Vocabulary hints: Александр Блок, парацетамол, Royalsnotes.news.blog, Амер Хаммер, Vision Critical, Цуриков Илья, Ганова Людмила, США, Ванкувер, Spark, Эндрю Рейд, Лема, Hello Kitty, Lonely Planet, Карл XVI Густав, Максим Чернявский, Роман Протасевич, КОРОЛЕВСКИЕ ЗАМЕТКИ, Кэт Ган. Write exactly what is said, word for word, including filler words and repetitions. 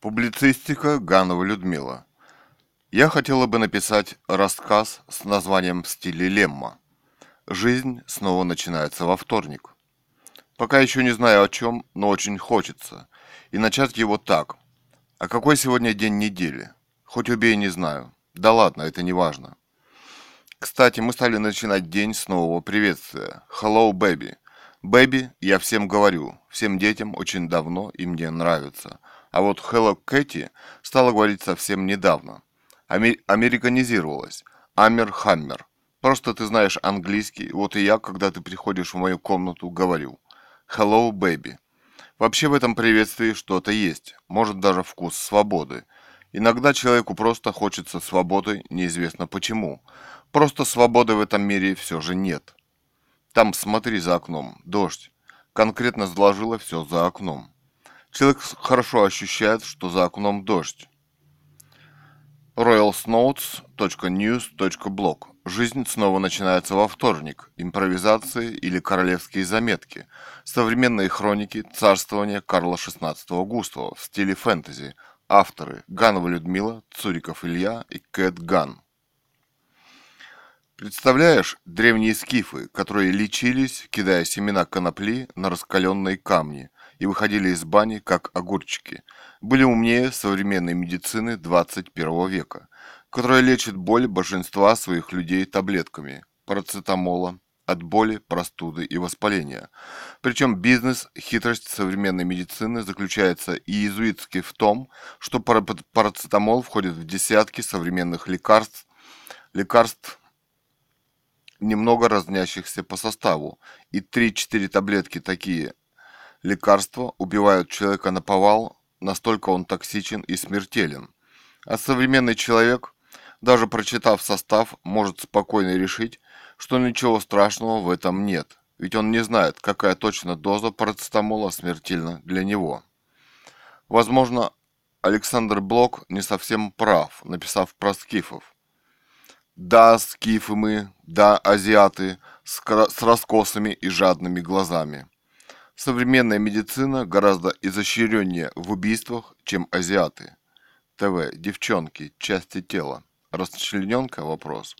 Публицистика Ганова Людмила. Я хотела бы написать рассказ с названием «В стиле Лема». Жизнь снова начинается во вторник. Пока еще не знаю о чем, но очень хочется. И начать его так. А какой сегодня день недели? Хоть убей, не знаю. Да ладно, это не важно. Кстати, мы стали начинать день с нового приветствия. Hello, baby. Baby, я всем говорю, всем детям очень давно и мне нравится. А вот Hello Kitty стала говорить совсем недавно. Амер... Американизировалась. Амер Хаммер. Просто ты знаешь английский, вот и я, когда ты приходишь в мою комнату, говорю. Hello, baby. Вообще в этом приветствии что-то есть, может даже вкус свободы. Иногда человеку просто хочется свободы, неизвестно почему. Просто свободы в этом мире все же нет. Там, смотри за окном, дождь. Конкретно заложило все за окном. Человек хорошо ощущает, что за окном дождь. роялснотс точка ньюс точка блог. Жизнь снова начинается во вторник. Импровизации или королевские заметки. Современные хроники царствования Карла шестнадцатого Густава в стиле фэнтези. Авторы Ганова Людмила, Цуриков Илья и Кэт Ган. Представляешь, древние скифы, которые лечились, кидая семена конопли на раскаленные камни и выходили из бани, как огурчики, были умнее современной медицины двадцать первого века, которая лечит боль большинства своих людей таблетками, парацетамолом, от боли, простуды и воспаления. Причем бизнес, хитрость современной медицины заключается и иезуитски в том, что парацетамол входит в десятки современных лекарств, лекарств, немного разнящихся по составу, и три-четыре таблетки такие лекарства убивают человека наповал, настолько он токсичен и смертелен. А современный человек, даже прочитав состав, может спокойно решить, что ничего страшного в этом нет, ведь он не знает, какая точно доза парацетамола смертельна для него. Возможно, Александр Блок не совсем прав, написав про скифов. Да, скифы мы, да, азиаты, с, с раскосами и жадными глазами. Современная медицина гораздо изощреннее в убийствах, чем азиаты. ТВ, девчонки, части тела. Расчлененка? Вопрос.